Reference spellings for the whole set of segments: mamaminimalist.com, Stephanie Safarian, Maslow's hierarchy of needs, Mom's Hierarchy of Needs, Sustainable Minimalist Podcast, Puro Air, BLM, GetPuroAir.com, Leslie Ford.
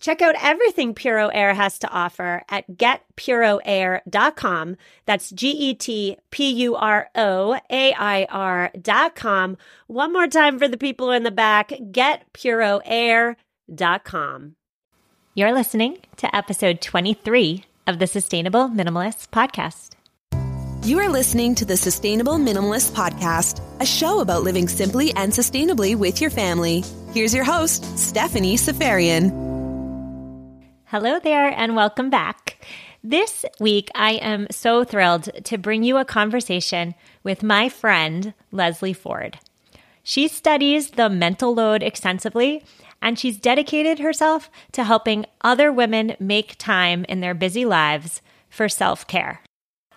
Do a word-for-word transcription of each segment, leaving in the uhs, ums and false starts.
Check out everything Puro Air has to offer at get puro air dot com. That's G E T P U R O A I R dot com. One more time for the people in the back, get puro air dot com. You're listening to episode twenty-three of the Sustainable Minimalist Podcast. You are listening to the Sustainable Minimalist Podcast, a show about living simply and sustainably with your family. Here's your host, Stephanie Safarian. Hello there and welcome back. This week, I am so thrilled to bring you a conversation with my friend, Leslie Ford. She studies the mental load extensively, and she's dedicated herself to helping other women make time in their busy lives for self-care.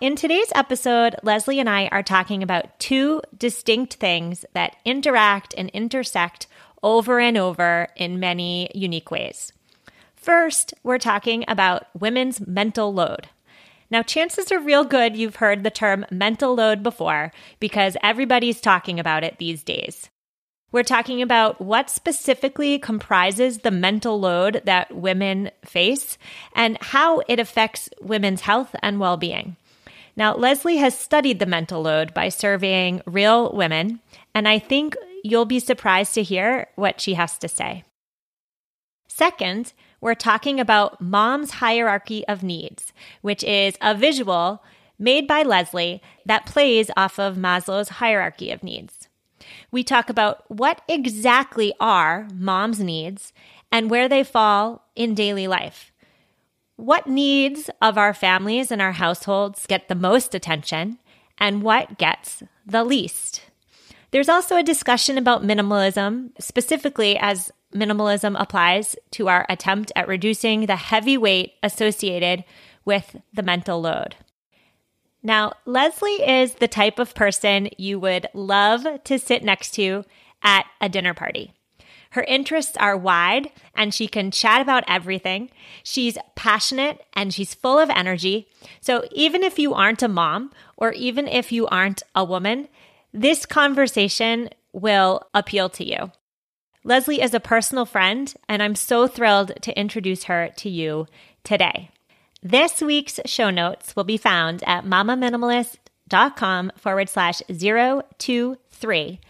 In today's episode, Leslie and I are talking about two distinct things that interact and intersect over and over in many unique ways. First, we're talking about women's mental load. Now, chances are real good you've heard the term mental load before because everybody's talking about it these days. We're talking about what specifically comprises the mental load that women face and how it affects women's health and well-being. Now, Leslie has studied the mental load by surveying real women, and I think you'll be surprised to hear what she has to say. Second, we're talking about Mom's Hierarchy of Needs, which is a visual made by Leslie that plays off of Maslow's hierarchy of needs. We talk about what exactly are mom's needs and where they fall in daily life. What needs of our families and our households get the most attention and what gets the least? There's also a discussion about minimalism, specifically as minimalism applies to our attempt at reducing the heavy weight associated with the mental load. Now, Leslie is the type of person you would love to sit next to at a dinner party. Her interests are wide, and she can chat about everything. She's passionate, and she's full of energy. So even if you aren't a mom, or even if you aren't a woman, this conversation will appeal to you. Leslie is a personal friend, and I'm so thrilled to introduce her to you today. This week's show notes will be found at mamaminimalist.com forward slash 023.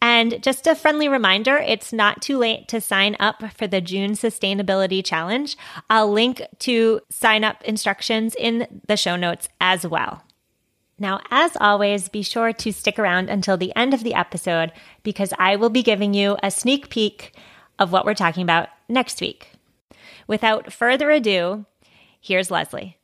And just a friendly reminder, it's not too late to sign up for the June Sustainability Challenge. I'll link to sign up instructions in the show notes as well. Now, as always, be sure to stick around until the end of the episode because I will be giving you a sneak peek of what we're talking about next week. Without further ado, here's Leslie.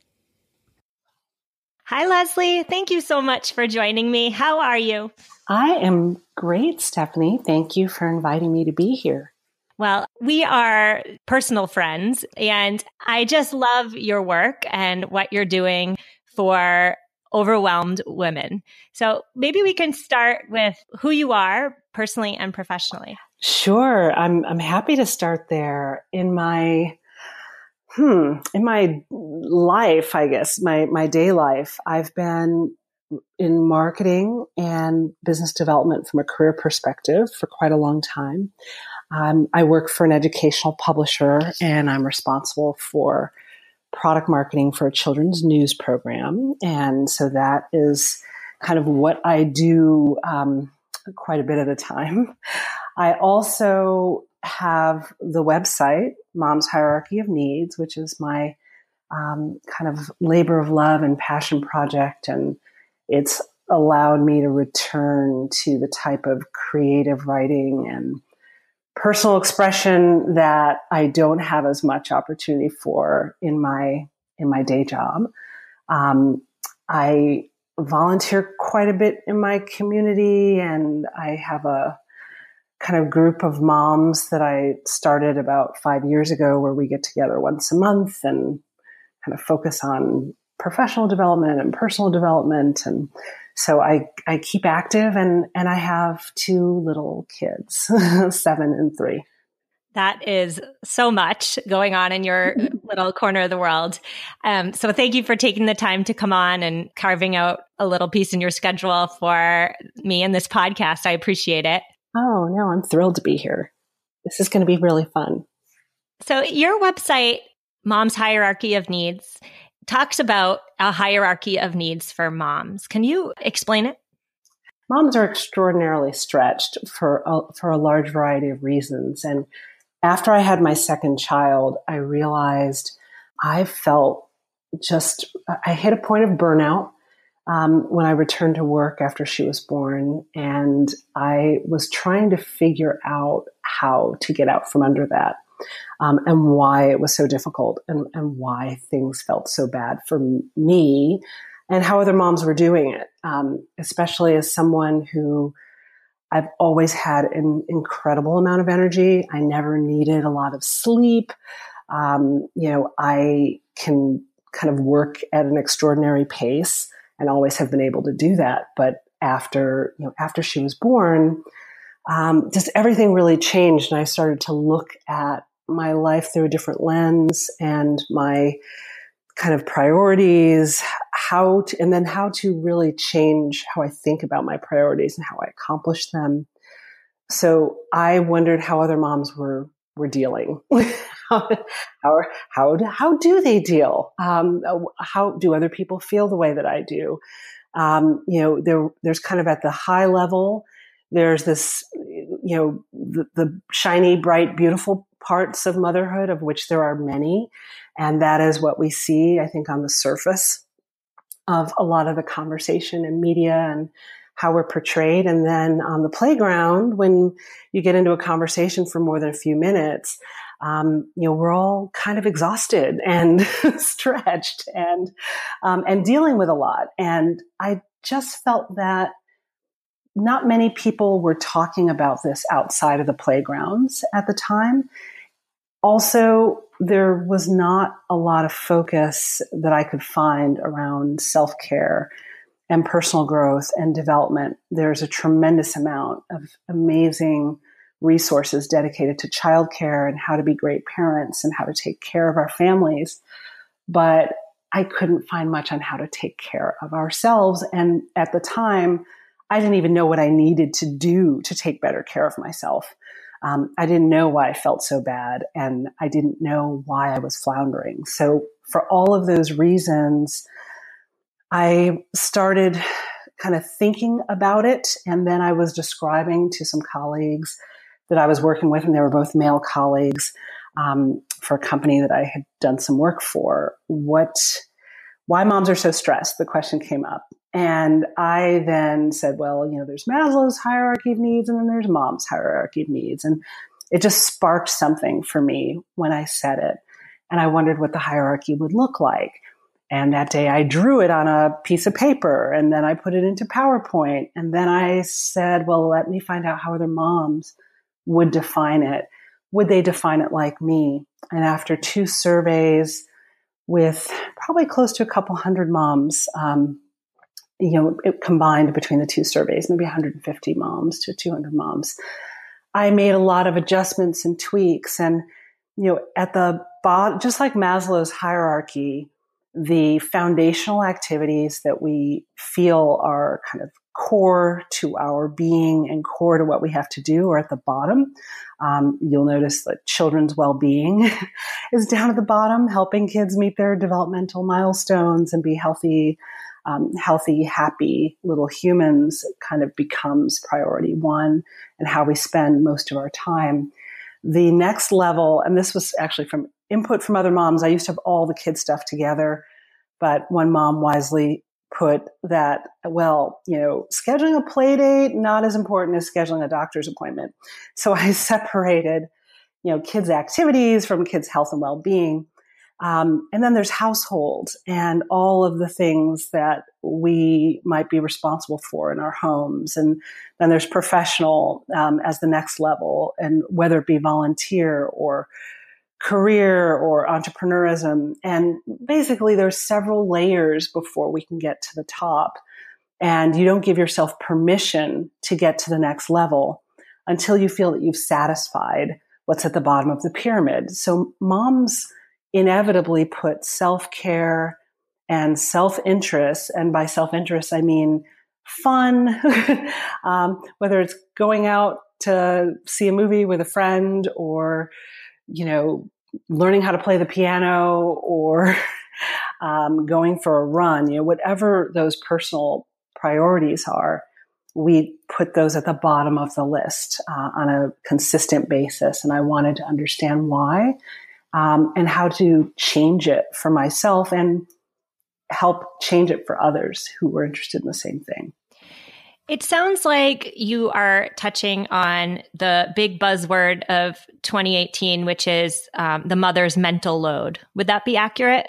Hi, Leslie. Thank you so much for joining me. How are you? I am great, Stephanie. Thank you for inviting me to be here. Well, we are personal friends, and I just love your work and what you're doing for overwhelmed women. So maybe we can start with who you are personally and professionally. Sure. I'm I'm happy to start there. In my hmm, in my life, I guess, my my day life, I've been in marketing and business development from a career perspective for quite a long time. Um, I work for an educational publisher and I'm responsible for product marketing for a children's news program. And so that is kind of what I do um, quite a bit at a time. I also have the website, Mom's Hierarchy of Needs, which is my um, kind of labor of love and passion project. And it's allowed me to return to the type of creative writing and personal expression that I don't have as much opportunity for in my in my day job. Um, I volunteer quite a bit in my community, and I have a kind of group of moms that I started about five years ago where we get together once a month and kind of focus on professional development and personal development. And so I, I keep active, and, and I have two little kids, seven and three. That is so much going on in your little corner of the world. Um, so thank you for taking the time to come on and carving out a little piece in your schedule for me and this podcast. I appreciate it. Oh, no, I'm thrilled to be here. This is going to be really fun. So your website, Mom's Hierarchy of Needs, talks about a hierarchy of needs for moms. Can you explain it? Moms are extraordinarily stretched for a, for a large variety of reasons. And after I had my second child, I realized I felt just, I hit a point of burnout um, when I returned to work after she was born. And I was trying to figure out how to get out from under that. Um, and why it was so difficult and, and why things felt so bad for me and how other moms were doing it, um, especially as someone who I've always had an incredible amount of energy. I never needed a lot of sleep. Um, you know, I can kind of work at an extraordinary pace and always have been able to do that. But after, you know, after she was born, Um, just everything really changed, and I started to look at my life through a different lens and my kind of priorities, how to, and then how to really change how I think about my priorities and how I accomplish them. So I wondered how other moms were were dealing. how how how do, how do they deal? Um, how do other people feel the way that I do? Um, you know, there there's kind of at the high level. There's this, you know, the, the shiny, bright, beautiful parts of motherhood, of which there are many. And that is what we see, I think, on the surface of a lot of the conversation in media and how we're portrayed. And then on the playground, when you get into a conversation for more than a few minutes, um, you know, we're all kind of exhausted and stretched and, um, and dealing with a lot. And I just felt that not many people were talking about this outside of the playgrounds at the time. Also, there was not a lot of focus that I could find around self-care and personal growth and development. There's a tremendous amount of amazing resources dedicated to childcare and how to be great parents and how to take care of our families. But I couldn't find much on how to take care of ourselves. And at the time, I didn't even know what I needed to do to take better care of myself. Um, I didn't know why I felt so bad, and I didn't know why I was floundering. So for all of those reasons, I started kind of thinking about it, and then I was describing to some colleagues that I was working with, and they were both male colleagues um, for a company that I had done some work for, what, why moms are so stressed. The question came up. And I then said, well, you know, there's Maslow's hierarchy of needs, and then there's Mom's hierarchy of needs. And it just sparked something for me when I said it. And I wondered what the hierarchy would look like. And that day I drew it on a piece of paper, and then I put it into PowerPoint. And then I said, well, let me find out how other moms would define it. Would they define it like me? And after two surveys with probably close to a couple hundred moms, um, you know, it combined between the two surveys, maybe one hundred fifty moms to two hundred moms. I made a lot of adjustments and tweaks. And, you know, at the bottom, just like Maslow's hierarchy, the foundational activities that we feel are kind of core to our being and core to what we have to do are at the bottom. Um, you'll notice that children's well-being is down at the bottom, helping kids meet their developmental milestones and be healthy. Um, healthy, happy little humans kind of becomes priority one and how we spend most of our time. The next level, and this was actually from input from other moms. I used to have all the kids stuff together, but one mom wisely put that, well, you know, scheduling a play date, not as important as scheduling a doctor's appointment. So I separated, you know, kids' activities from kids' health and well-being. Um, and then there's household and all of the things that we might be responsible for in our homes. And then there's professional um, as the next level, and whether it be volunteer or career or entrepreneurism. And basically there's several layers before we can get to the top. And you don't give yourself permission to get to the next level until you feel that you've satisfied what's at the bottom of the pyramid. So moms inevitably put self-care and self-interest, and by self-interest, I mean fun, um, whether it's going out to see a movie with a friend, or, you know, learning how to play the piano, or um, going for a run, you know, whatever those personal priorities are, we put those at the bottom of the list uh, on a consistent basis. And I wanted to understand why. Um, and how to change it for myself and help change it for others who were interested in the same thing. It sounds like you are touching on the big buzzword of twenty eighteen, which is um, the mother's mental load. Would that be accurate?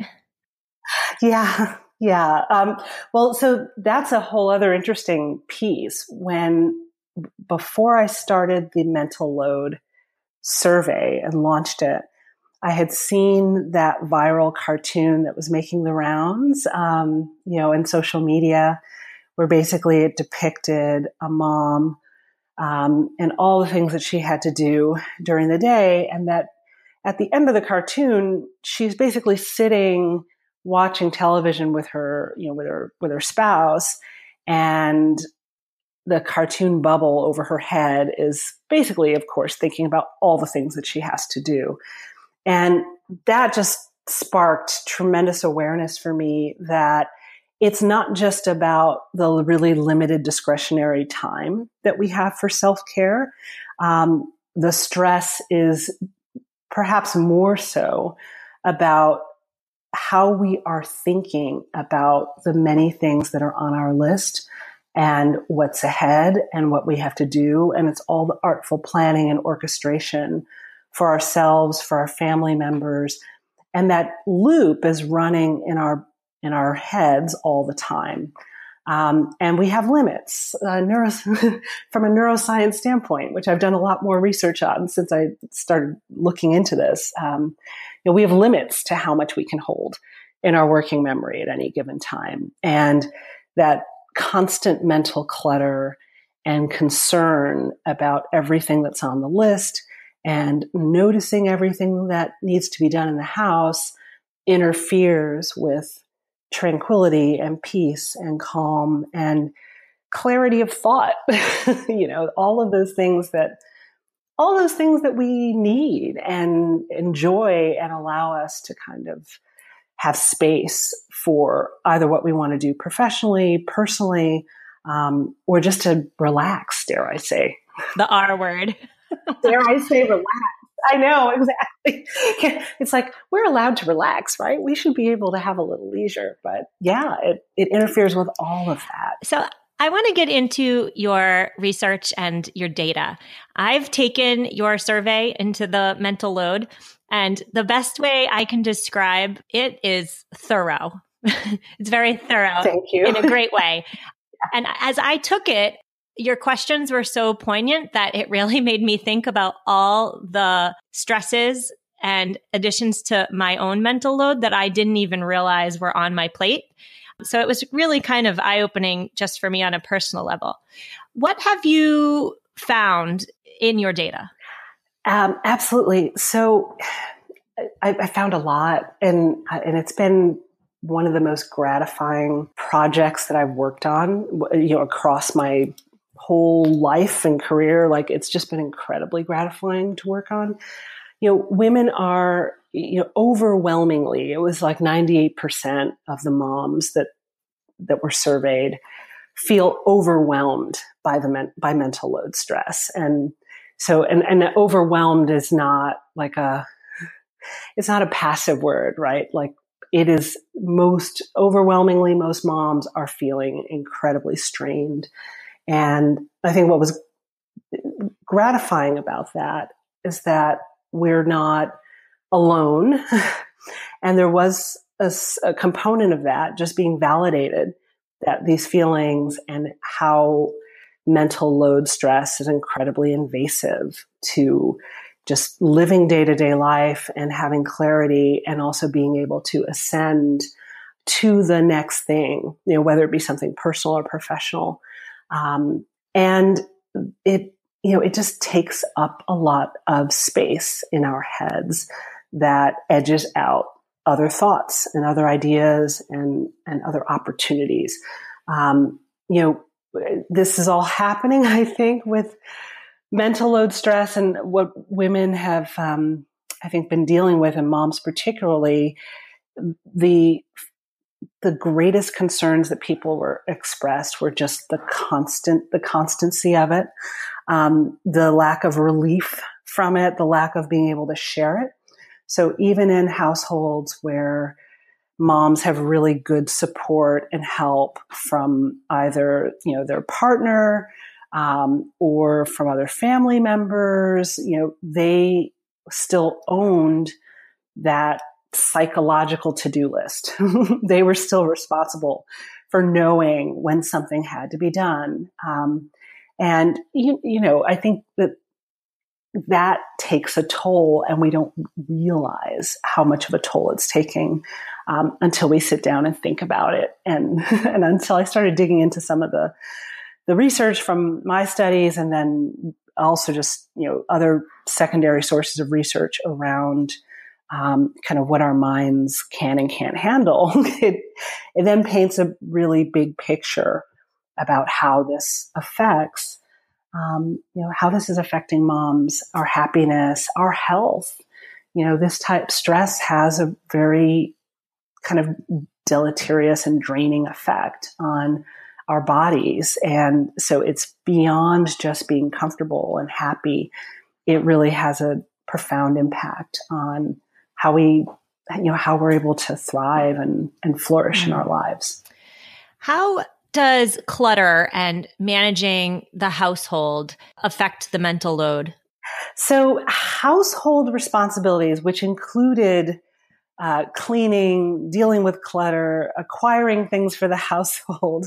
Yeah, yeah. Um, well, so that's a whole other interesting piece. When before I started the mental load survey and launched it, I had seen that viral cartoon that was making the rounds, um, you know, in social media, where basically it depicted a mom um, and all the things that she had to do during the day. And that at the end of the cartoon, she's basically sitting watching television with her, you know, with her, with her spouse, and the cartoon bubble over her head is basically, of course, thinking about all the things that she has to do. And that just sparked tremendous awareness for me that it's not just about the really limited discretionary time that we have for self-care. Um, the stress is perhaps more so about how we are thinking about the many things that are on our list and what's ahead and what we have to do. And it's all the artful planning and orchestration for ourselves, for our family members. And that loop is running in our in our heads all the time. Um, and we have limits uh, neuro- from a neuroscience standpoint, which I've done a lot more research on since I started looking into this. Um, you know, we have limits to how much we can hold in our working memory at any given time. And that constant mental clutter and concern about everything that's on the list and noticing everything that needs to be done in the house interferes with tranquility and peace and calm and clarity of thought. You know, all of those things that, all those things that we need and enjoy and allow us to kind of have space for either what we want to do professionally, personally, um, or just to relax, dare I say. The R word. Dare I say relax? I know, exactly. It's like, we're allowed to relax, right? We should be able to have a little leisure. But yeah, it, it interferes with all of that. So I want to get into your research and your data. I've taken your survey into the mental load, and the best way I can describe it is thorough. It's very thorough. Thank you. In a great way. Yeah. And as I took it, your questions were so poignant that it really made me think about all the stresses and additions to my own mental load that I didn't even realize were on my plate. So it was really kind of eye-opening just for me on a personal level. What have you found in your data? Um, absolutely. So I, I found a lot, and and it's been one of the most gratifying projects that I've worked on, you know, across my whole life and career. Like, it's just been incredibly gratifying to work on. You know, women are, you know, overwhelmingly, it was like ninety-eight percent of the moms that, that were surveyed feel overwhelmed by the, men, by mental load stress. And so, and, and overwhelmed is not like a, it's not a passive word, right? Like, it is most overwhelmingly, most moms are feeling incredibly strained. And I think what was gratifying about that is that we're not alone. And there was a, a component of that just being validated, that these feelings and how mental load stress is incredibly invasive to just living day-to-day life and having clarity and also being able to ascend to the next thing, you know, whether it be something personal or professional. Um, and it, you know, it just takes up a lot of space in our heads that edges out other thoughts and other ideas and, and other opportunities. Um, you know, this is all happening, I think, with mental load stress and what women have, um, I think, been dealing with, and moms particularly. The the greatest concerns that people were expressed were just the constant, the constancy of it, um, the lack of relief from it, the lack of being able to share it. So even in households where moms have really good support and help from either, you know, their partner, um, or from other family members, you know, they still owned that psychological to-do list. They were still responsible for knowing when something had to be done. Um, and, you, you know, I think that that takes a toll, and we don't realize how much of a toll it's taking um, until we sit down and think about it. And, and until I started digging into some of the, the research from my studies, and then also just, you know, other secondary sources of research around um, kind of what our minds can and can't handle, it, it then paints a really big picture about how this affects Um, you know, how this is affecting moms, our happiness, our health. You know, this type stress has a very kind of deleterious and draining effect on our bodies. And so it's beyond just being comfortable and happy. It really has a profound impact on how we, you know, how we're able to thrive and, and flourish mm-hmm. in our lives. How does clutter and managing the household affect the mental load? So household responsibilities, which included uh, cleaning, dealing with clutter, acquiring things for the household,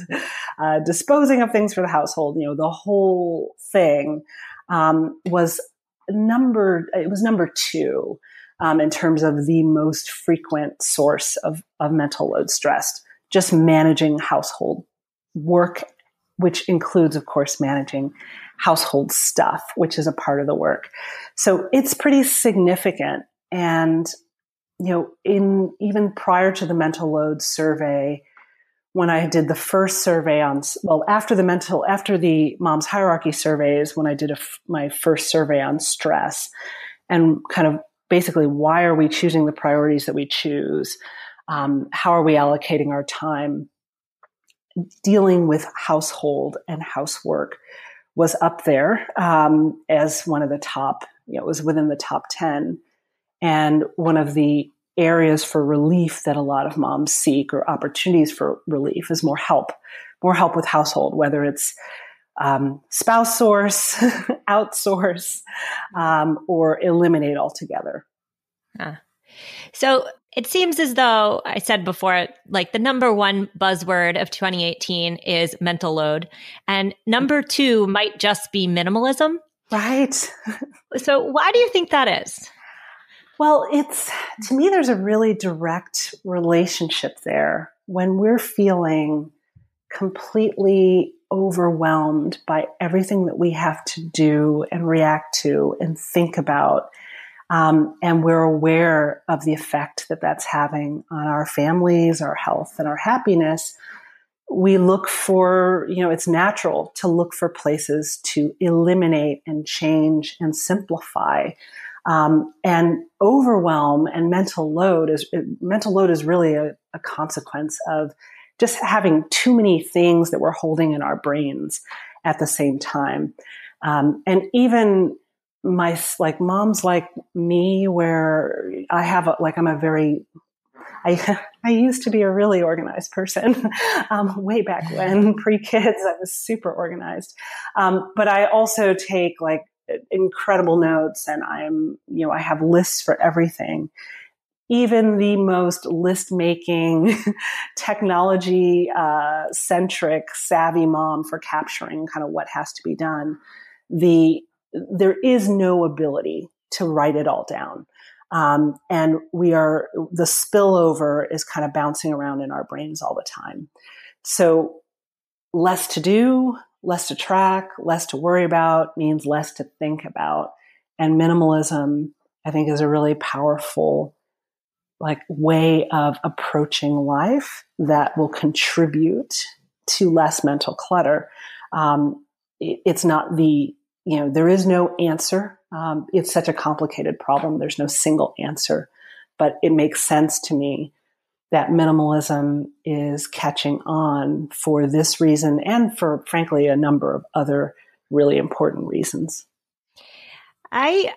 uh, disposing of things for the household, you know, the whole thing um, was numbered, it was number two um, in terms of the most frequent source of, of mental load stress, just managing household work, which includes, of course, managing household stuff, which is a part of the work. So it's pretty significant. And, you know, in even prior to the mental load survey, when I did the first survey on, well, after the mental, after the Mom's Hierarchy surveys, when I did a, my first survey on stress and kind of basically why are we choosing the priorities that we choose? Um, how are we allocating our time? Dealing with household and housework was up there um, as one of the top, you know, it was within the top ten. And one of the areas for relief that a lot of moms seek, or opportunities for relief, is more help, more help with household, whether it's um, spouse source, outsource, um, or eliminate altogether. Huh. So it seems as though, I said before, like the number one buzzword of twenty eighteen is mental load, and number two might just be minimalism. Right. So why do you think that is? Well, it's, to me, there's a really direct relationship there. When we're feeling completely overwhelmed by everything that we have to do and react to and think about, Um, and we're aware of the effect that that's having on our families, our health, and our happiness, we look for, you know, it's natural to look for places to eliminate and change and simplify. Um, and overwhelm and mental load is, mental load is really a, a consequence of just having too many things that we're holding in our brains at the same time. Um, and even my, like moms like me, where I have a, like, I'm a very, I I used to be a really organized person um, way back when, pre-kids. I was super organized. Um, but I also take like incredible notes, and I'm, you know, I have lists for everything. Even the most list-making, technology-centric, uh, savvy mom for capturing kind of what has to be done, the there is no ability to write it all down. Um, and we are, the spillover is kind of bouncing around in our brains all the time. So less to do, less to track, less to worry about means less to think about. And minimalism, I think, is a really powerful like way of approaching life that will contribute to less mental clutter. Um, it, it's not the, you know, there is no answer. Um, it's such a complicated problem. There's no single answer, but it makes sense to me that minimalism is catching on for this reason and for, frankly, a number of other really important reasons. I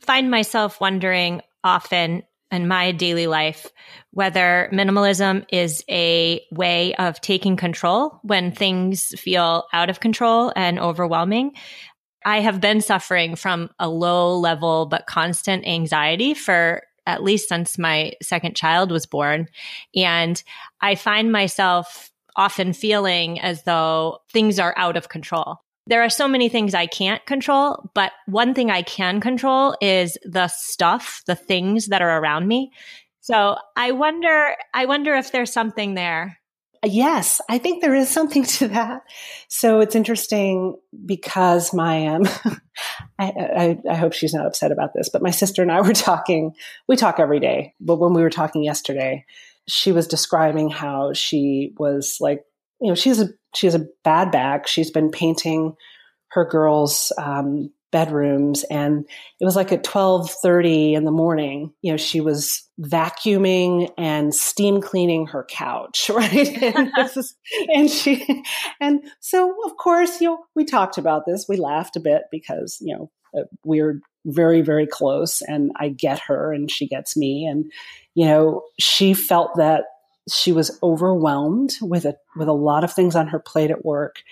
find myself wondering often in my daily life whether minimalism is a way of taking control when things feel out of control and overwhelming. I have been suffering from a low level but constant anxiety for at least since my second child was born. And I find myself often feeling as though things are out of control. There are so many things I can't control, but one thing I can control is the stuff, the things that are around me. So I wonder, I wonder if there's something there. Yes, I think there is something to that. So it's interesting because my, um, I, I, I hope she's not upset about this, but my sister and I were talking, we talk every day, but when we were talking yesterday, she was describing how she was like, you know, she's a, she has a bad back. She's been painting her girls' um, bedrooms, and it was like at twelve thirty in the morning, you know, she was vacuuming and steam cleaning her couch, right? And, this is, and she, and so of course, you know, we talked about this. We laughed a bit because, you know, we're very, very close, and I get her and she gets me. And, you know, she felt that she was overwhelmed with a, with a lot of things on her plate at work.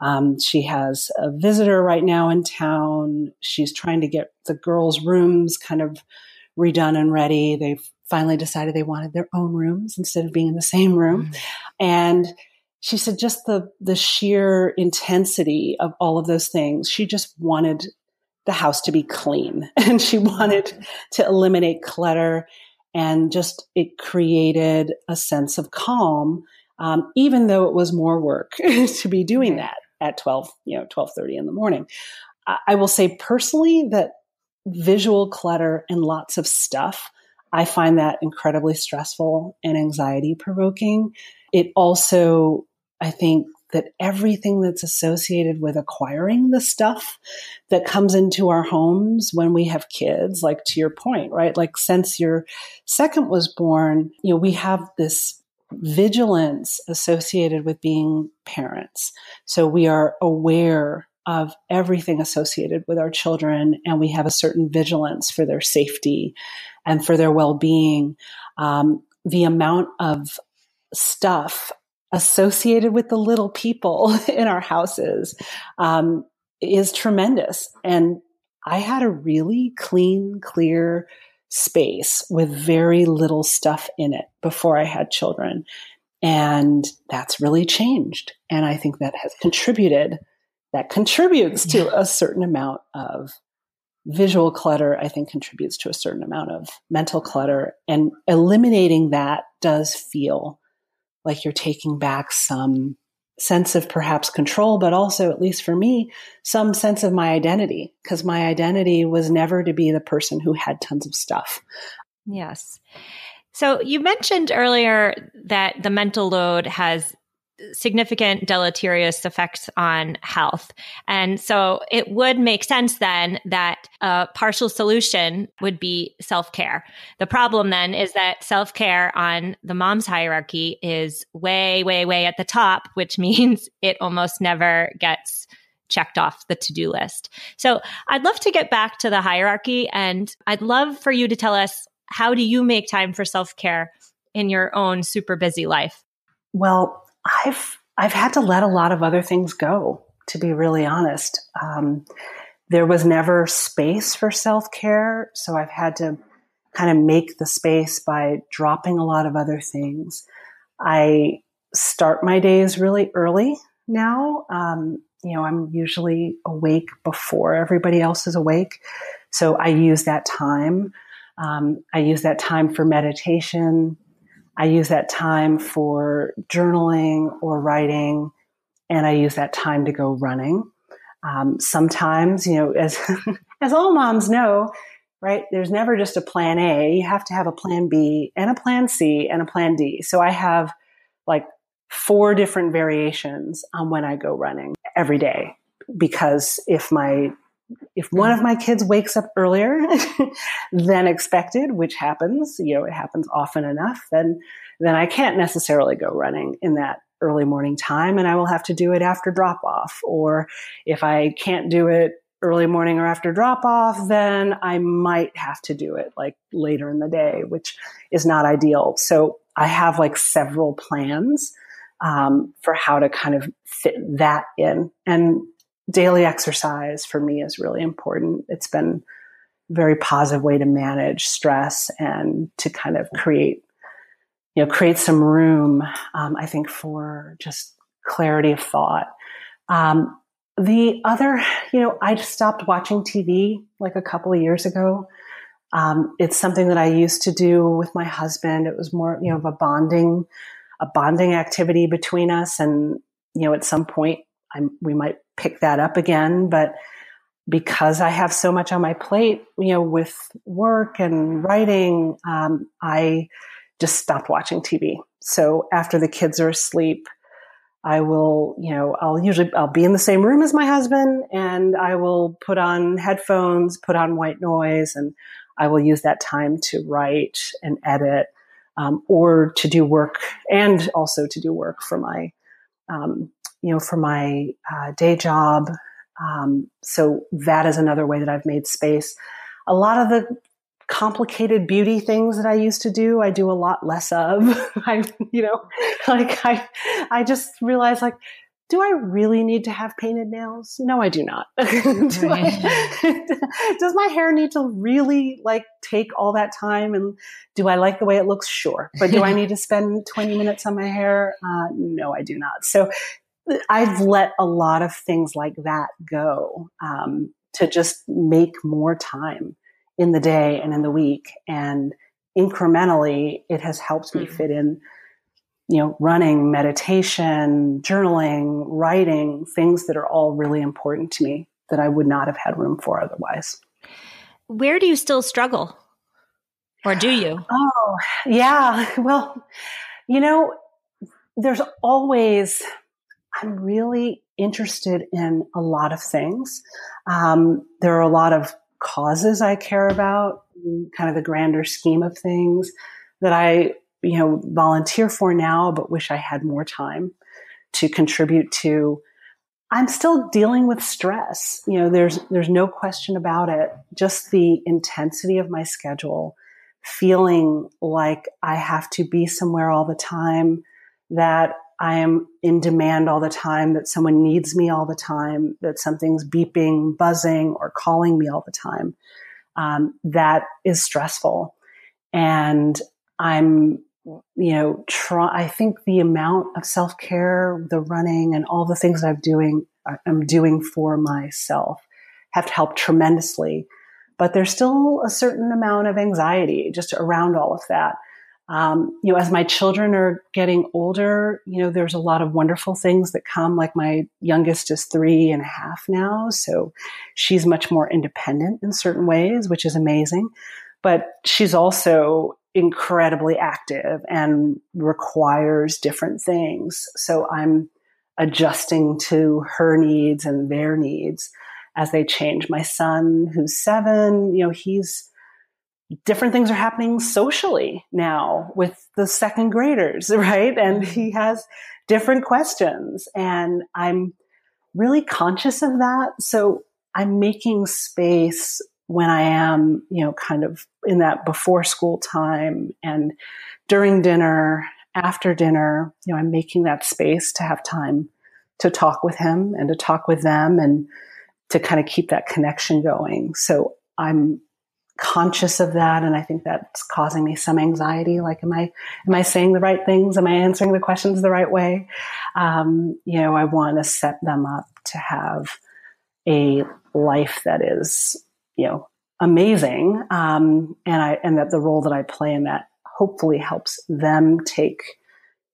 Um, she has a visitor right now in town. She's trying to get the girls' rooms kind of redone and ready. They've finally decided they wanted their own rooms instead of being in the same room. Mm-hmm. And she said just the, the sheer intensity of all of those things. She just wanted the house to be clean, and she wanted to eliminate clutter, and just it created a sense of calm, um, even though it was more work to be doing that at twelve, you know, twelve thirty in the morning. I, I will say personally that visual clutter and lots of stuff, I find that incredibly stressful and anxiety provoking. It also, I think that everything that's associated with acquiring the stuff that comes into our homes when we have kids, like to your point, right? Like since your second was born, you know, we have this vigilance associated with being parents. So we are aware of everything associated with our children, and we have a certain vigilance for their safety and for their well-being. Um, the amount of stuff associated with the little people in our houses um, is tremendous. And I had a really clean, clear space with very little stuff in it before I had children. And that's really changed. And I think that has contributed, that contributes to yeah. a certain amount of visual clutter, I think contributes to a certain amount of mental clutter. And eliminating that does feel like you're taking back some sense of perhaps control, but also, at least for me, some sense of my identity, because my identity was never to be the person who had tons of stuff. Yes. So you mentioned earlier that the mental load has significant deleterious effects on health. And so it would make sense then that a partial solution would be self-care. The problem then is that self-care on the mom's hierarchy is way, way, way at the top, which means it almost never gets checked off the to-do list. So I'd love to get back to the hierarchy, and I'd love for you to tell us, how do you make time for self-care in your own super busy life? Well, I've I've had to let a lot of other things go, to be really honest. Um, there was never space for self-care, so I've had to kind of make the space by dropping a lot of other things. I start my days really early now. Um, you know, I'm usually awake before everybody else is awake, so I use that time. Um, I use that time for meditation. I use that time for journaling or writing, and I use that time to go running. Um, sometimes, you know, as as all moms know, right, there's never just a plan A. You have to have a plan B and a plan C and a plan D. So I have like four different variations on when I go running every day, because if my If one of my kids wakes up earlier than expected, which happens, you know, it happens often enough, then, then I can't necessarily go running in that early morning time, and I will have to do it after drop off. Or if I can't do it early morning or after drop off, then I might have to do it like later in the day, which is not ideal. So I have like several plans um, for how to kind of fit that in. And daily exercise for me is really important. It's been a very positive way to manage stress and to kind of create, you know, create some room, um, I think, for just clarity of thought. Um, the other, you know, I just stopped watching T V like a couple of years ago. Um, it's something that I used to do with my husband. It was more, you know, of a bonding, a bonding activity between us. And, you know, at some point I'm, we might pick that up again, but because I have so much on my plate, you know, with work and writing, um, I just stopped watching T V. So after the kids are asleep, I will, you know, I'll usually, I'll be in the same room as my husband, and I will put on headphones, put on white noise, and I will use that time to write and edit, um, or to do work, and also to do work for my, um, you know, for my uh, day job. Um, so that is another way that I've made space. A lot of the complicated beauty things that I used to do, I do a lot less of. I, you know, like I, I just realized, like, do I really need to have painted nails? No, I do not. do I, does my hair need to really like take all that time? And do I like the way it looks? Sure. But do I need to spend twenty minutes on my hair? Uh, no, I do not. So I've let a lot of things like that go um, to just make more time in the day and in the week. And incrementally, it has helped me fit in, you know, running, meditation, journaling, writing, things that are all really important to me that I would not have had room for otherwise. Where do you still struggle? Or do you? Oh, yeah. Well, you know, there's always... I'm really interested in a lot of things. Um, there are a lot of causes I care about, kind of the grander scheme of things that I, you know, volunteer for now, but wish I had more time to contribute to. I'm still dealing with stress. You know, there's, there's no question about it. Just the intensity of my schedule, feeling like I have to be somewhere all the time, that I am in demand all the time, that someone needs me all the time, that something's beeping, buzzing, or calling me all the time. Um, that is stressful. And I'm, you know, try, I think the amount of self-care, the running, and all the things that I'm doing, I'm doing for myself have helped tremendously. But there's still a certain amount of anxiety just around all of that. Um, you know, as my children are getting older, you know, there's a lot of wonderful things that come. Like my youngest is three and a half now, so she's much more independent in certain ways, which is amazing. But she's also incredibly active and requires different things. So I'm adjusting to her needs and their needs as they change. My son, who's seven, you know, he's different things are happening socially now with the second graders, right? And he has different questions, and I'm really conscious of that. So I'm making space when I am, you know, kind of in that before school time and during dinner, after dinner, you know, I'm making that space to have time to talk with him and to talk with them and to kind of keep that connection going. So I'm conscious of that. And I think that's causing me some anxiety. Like, am I, am I saying the right things? Am I answering the questions the right way? Um, you know, I want to set them up to have a life that is, you know, amazing. Um, and I, and that the role that I play in that hopefully helps them take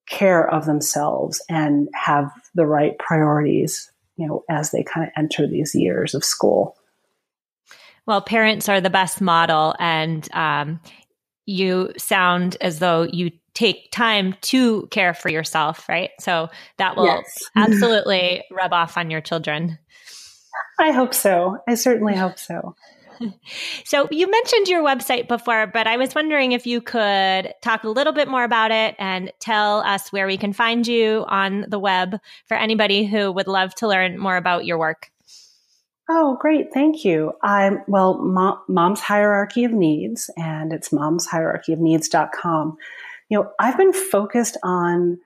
care of themselves and have the right priorities, you know, as they kind of enter these years of school. Well, parents are the best model, and um, you sound as though you take time to care for yourself, right? So that will yes. absolutely rub off on your children. I hope so. I certainly hope so. So you mentioned your website before, but I was wondering if you could talk a little bit more about it and tell us where we can find you on the web for anybody who would love to learn more about your work. Oh, great. Thank you. I'm, well, Mom, Mom's Hierarchy of Needs, and it's mom's hierarchy of needs dot com. You know, I've been focused on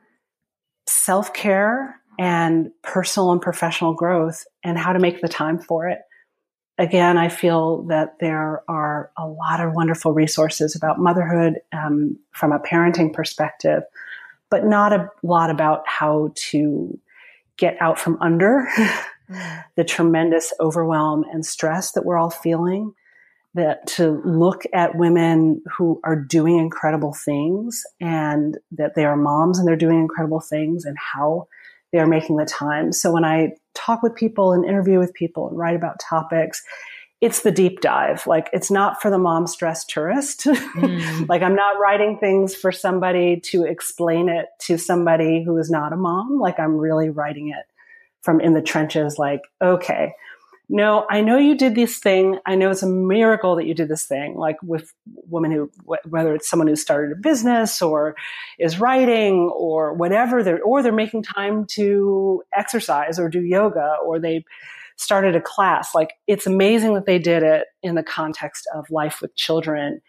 self-care and personal and professional growth and how to make the time for it. Again, I feel that there are a lot of wonderful resources about motherhood um, from a parenting perspective, but not a lot about how to get out from under the tremendous overwhelm and stress that we're all feeling, that to look at women who are doing incredible things and that they are moms and they're doing incredible things and how they are making the time. So when I talk with people and interview with people and write about topics, it's the deep dive. Like, it's not for the mom stress tourist. Mm. Like, I'm not writing things for somebody to explain it to somebody who is not a mom. Like, I'm really writing it from in the trenches, like, okay, no, I know you did this thing. I know it's a miracle that you did this thing. Like, with women who, whether it's someone who started a business or is writing or whatever, they're, or they're making time to exercise or do yoga, or they started a class. Like, it's amazing that they did it in the context of life with children.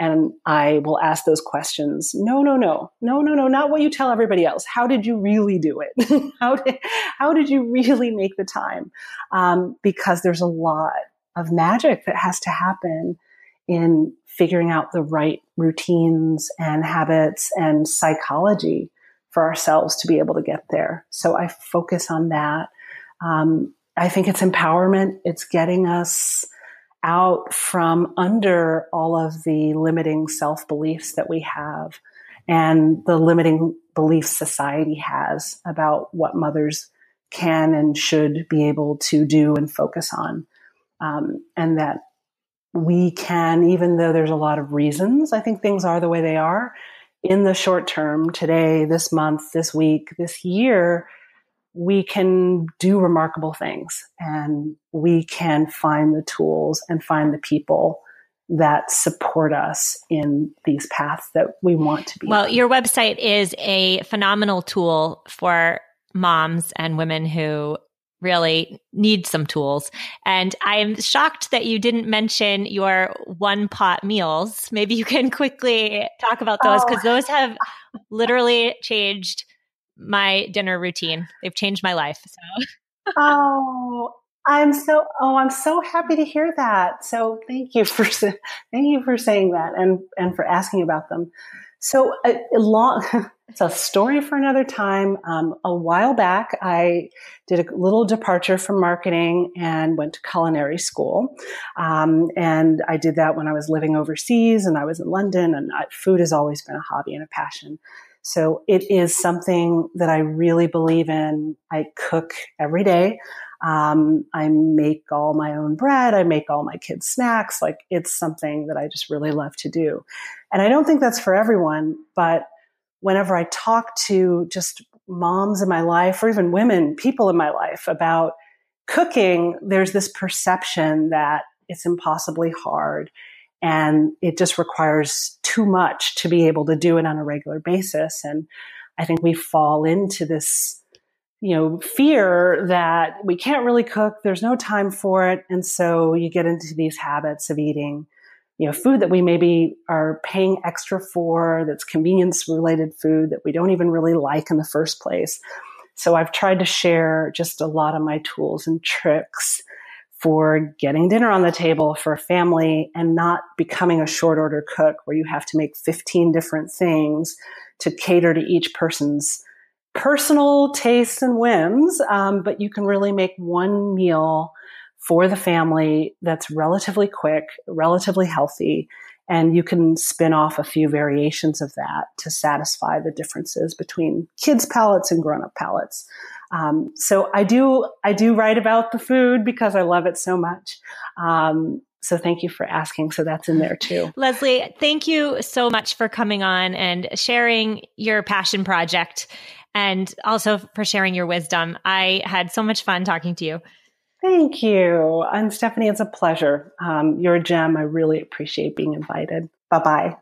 And I will ask those questions. No, no, no, no, no, no, not what you tell everybody else. How did you really do it? how, did, how did you really make the time? Um, because there's a lot of magic that has to happen in figuring out the right routines and habits and psychology for ourselves to be able to get there. So I focus on that. Um, I think it's empowerment. It's getting us out from under all of the limiting self-beliefs that we have and the limiting beliefs society has about what mothers can and should be able to do and focus on. Um, and that we can, even though there's a lot of reasons, I think things are the way they are in the short term, today, this month, this week, this year, we can do remarkable things, and we can find the tools and find the people that support us in these paths that we want to be. Well, your website is a phenomenal tool for moms and women who really need some tools. And I'm shocked that you didn't mention your one pot meals. Maybe you can quickly talk about those, because oh. those have literally changed my dinner routine. They've changed my life. So. oh, I'm so, oh, I'm so happy to hear that. So thank you for, thank you for saying that and, and for asking about them. So a, a long, it's a story for another time. Um, a while back, I did a little departure from marketing and went to culinary school. Um, and I did that when I was living overseas and I was in London, and I, food has always been a hobby and a passion. So it is something that I really believe in. I cook every day. Um, I make all my own bread. I make all my kids' snacks. Like, it's something that I just really love to do. And I don't think that's for everyone, but whenever I talk to just moms in my life, or even women, people in my life, about cooking, there's this perception that it's impossibly hard. And it just requires too much to be able to do it on a regular basis. And I think we fall into this you know, fear that we can't really cook, there's no time for it. And so you get into these habits of eating, you know, food that we maybe are paying extra for, that's convenience related food that we don't even really like in the first place. So I've tried to share just a lot of my tools and tricks for getting dinner on the table for a family and not becoming a short order cook where you have to make fifteen different things to cater to each person's personal tastes and whims. Um, but you can really make one meal for the family that's relatively quick, relatively healthy, and you can spin off a few variations of that to satisfy the differences between kids' palates and grown-up palates. Um, so I do, I do write about the food because I love it so much. Um, so thank you for asking. So that's in there too. Leslie, thank you so much for coming on and sharing your passion project and also for sharing your wisdom. I had so much fun talking to you. Thank you. And Stephanie, it's a pleasure. Um, you're a gem. I really appreciate being invited. Bye-bye.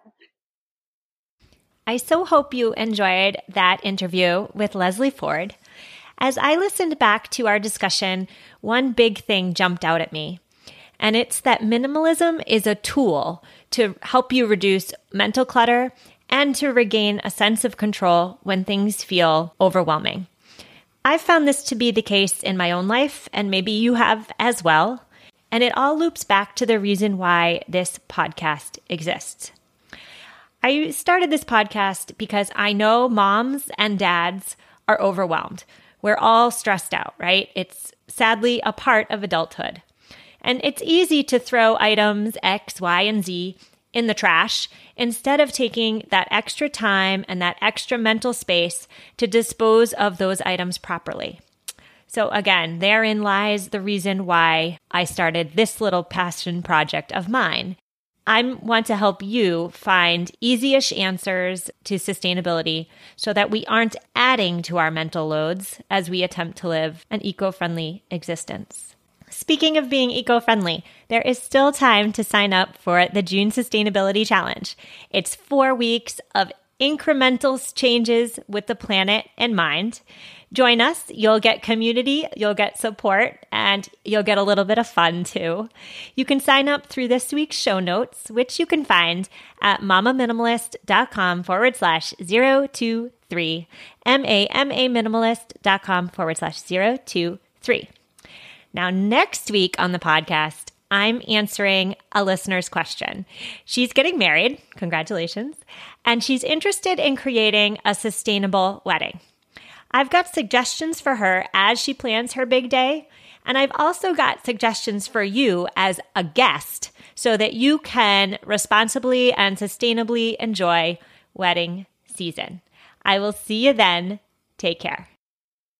I so hope you enjoyed that interview with Leslie Ford. As I listened back to our discussion, one big thing jumped out at me, and it's that minimalism is a tool to help you reduce mental clutter and to regain a sense of control when things feel overwhelming. I've found this to be the case in my own life, and maybe you have as well, and it all loops back to the reason why this podcast exists. I started this podcast because I know moms and dads are overwhelmed. We're all stressed out, right? It's sadly a part of adulthood. And it's easy to throw items X, Y, and Z in the trash instead of taking that extra time and that extra mental space to dispose of those items properly. So again, therein lies the reason why I started this little passion project of mine. I want to help you find easy-ish answers to sustainability so that we aren't adding to our mental loads as we attempt to live an eco-friendly existence. Speaking of being eco-friendly, there is still time to sign up for the June Sustainability Challenge. It's four weeks of incremental changes with the planet in mind. Join us. You'll get community, you'll get support, and you'll get a little bit of fun too. You can sign up through this week's show notes, which you can find at mamaminimalist.com forward slash 023, mamaminimalist.com forward slash 023. Now, next week on the podcast, I'm answering a listener's question. She's getting married, congratulations, and she's interested in creating a sustainable wedding. I've got suggestions for her as she plans her big day, and I've also got suggestions for you as a guest so that you can responsibly and sustainably enjoy wedding season. I will see you then. Take care.